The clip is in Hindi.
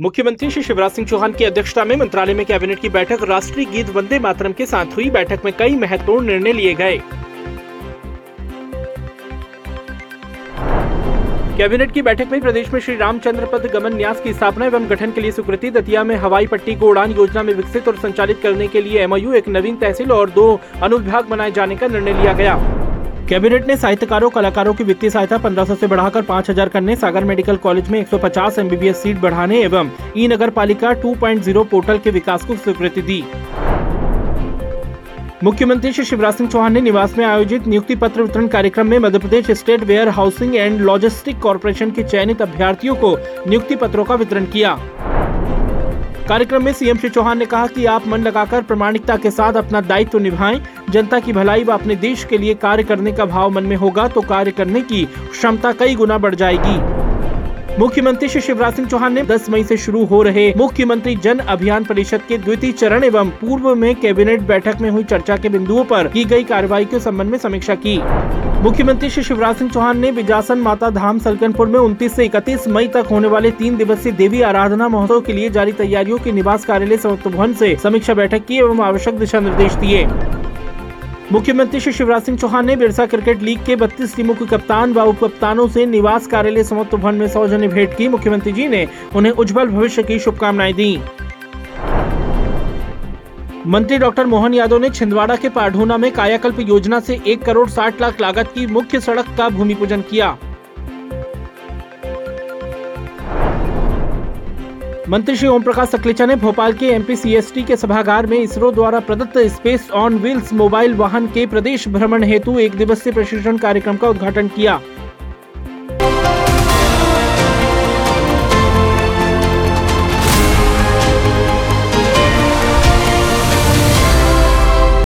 मुख्यमंत्री श्री शिवराज सिंह चौहान की अध्यक्षता में मंत्रालय में कैबिनेट की बैठक राष्ट्रीय गीत वंदे मातरम के साथ हुई। बैठक में कई महत्वपूर्ण निर्णय लिए गए। कैबिनेट की बैठक में प्रदेश में श्री रामचंद्र पद गमन न्यास की स्थापना एवं गठन के लिए स्वीकृति, दतिया में हवाई पट्टी को उड़ान योजना में विकसित और संचालित करने के लिए MOU, एक नवीन तहसील और 2 अनुविभाग बनाए जाने का निर्णय लिया गया। कैबिनेट ने साहित्यकारों कलाकारों की वित्तीय सहायता 1500 से बढ़ाकर 5000 करने, सागर मेडिकल कॉलेज में 150 MBBS सीट बढ़ाने एवं ई नगर पालिका 2.0 पोर्टल के विकास को स्वीकृति दी। मुख्यमंत्री श्री शिवराज सिंह चौहान ने निवास में आयोजित नियुक्ति पत्र वितरण कार्यक्रम में Madhya Pradesh state warehousing and logistics corporation के चयनित अभ्यर्थियों को नियुक्ति पत्रों का वितरण किया। कार्यक्रम में सीएम श्री चौहान ने कहा कि आप मन लगाकर प्रामाणिकता के साथ अपना दायित्व निभाएं। जनता की भलाई व अपने देश के लिए कार्य करने का भाव मन में होगा तो कार्य करने की क्षमता कई गुना बढ़ जाएगी। मुख्यमंत्री श्री शिवराज सिंह चौहान ने 10 मई से शुरू हो रहे मुख्यमंत्री जन अभियान परिषद के द्वितीय चरण एवं पूर्व में कैबिनेट बैठक में हुई चर्चा के बिंदुओं पर की गई कार्रवाई के संबंध में समीक्षा की। मुख्यमंत्री श्री शिवराज सिंह चौहान ने बिजासन माता धाम सलकनपुर में 29 से 31 मई तक होने वाले 3 दिवसीय देवी आराधना महोत्सव के लिए जारी तैयारियों की निवास कार्यालय समत्व भवन से समीक्षा बैठक की एवं आवश्यक दिशा निर्देश दिए। मुख्यमंत्री श्री शिवराज सिंह चौहान ने बिरसा क्रिकेट लीग के 32 टीमों के कप्तान व उप कप्तानों से निवास कार्यालय समत्व भवन में सौजन्य भेंट की। मुख्यमंत्री जी ने उन्हें उज्जवल भविष्य की शुभकामनाएं दी। मंत्री डॉक्टर मोहन यादव ने छिंदवाड़ा के पाढ़ोना में कायाकल्प योजना से 1 करोड़ 60 लाख लागत की मुख्य सड़क का भूमि पूजन किया। मंत्री श्री ओम प्रकाश सकलेचा ने भोपाल के MPCST के सभागार में इसरो द्वारा प्रदत्त स्पेस ऑन व्हील्स मोबाइल वाहन के प्रदेश भ्रमण हेतु 1 दिवसीय प्रशिक्षण कार्यक्रम का उद्घाटन किया।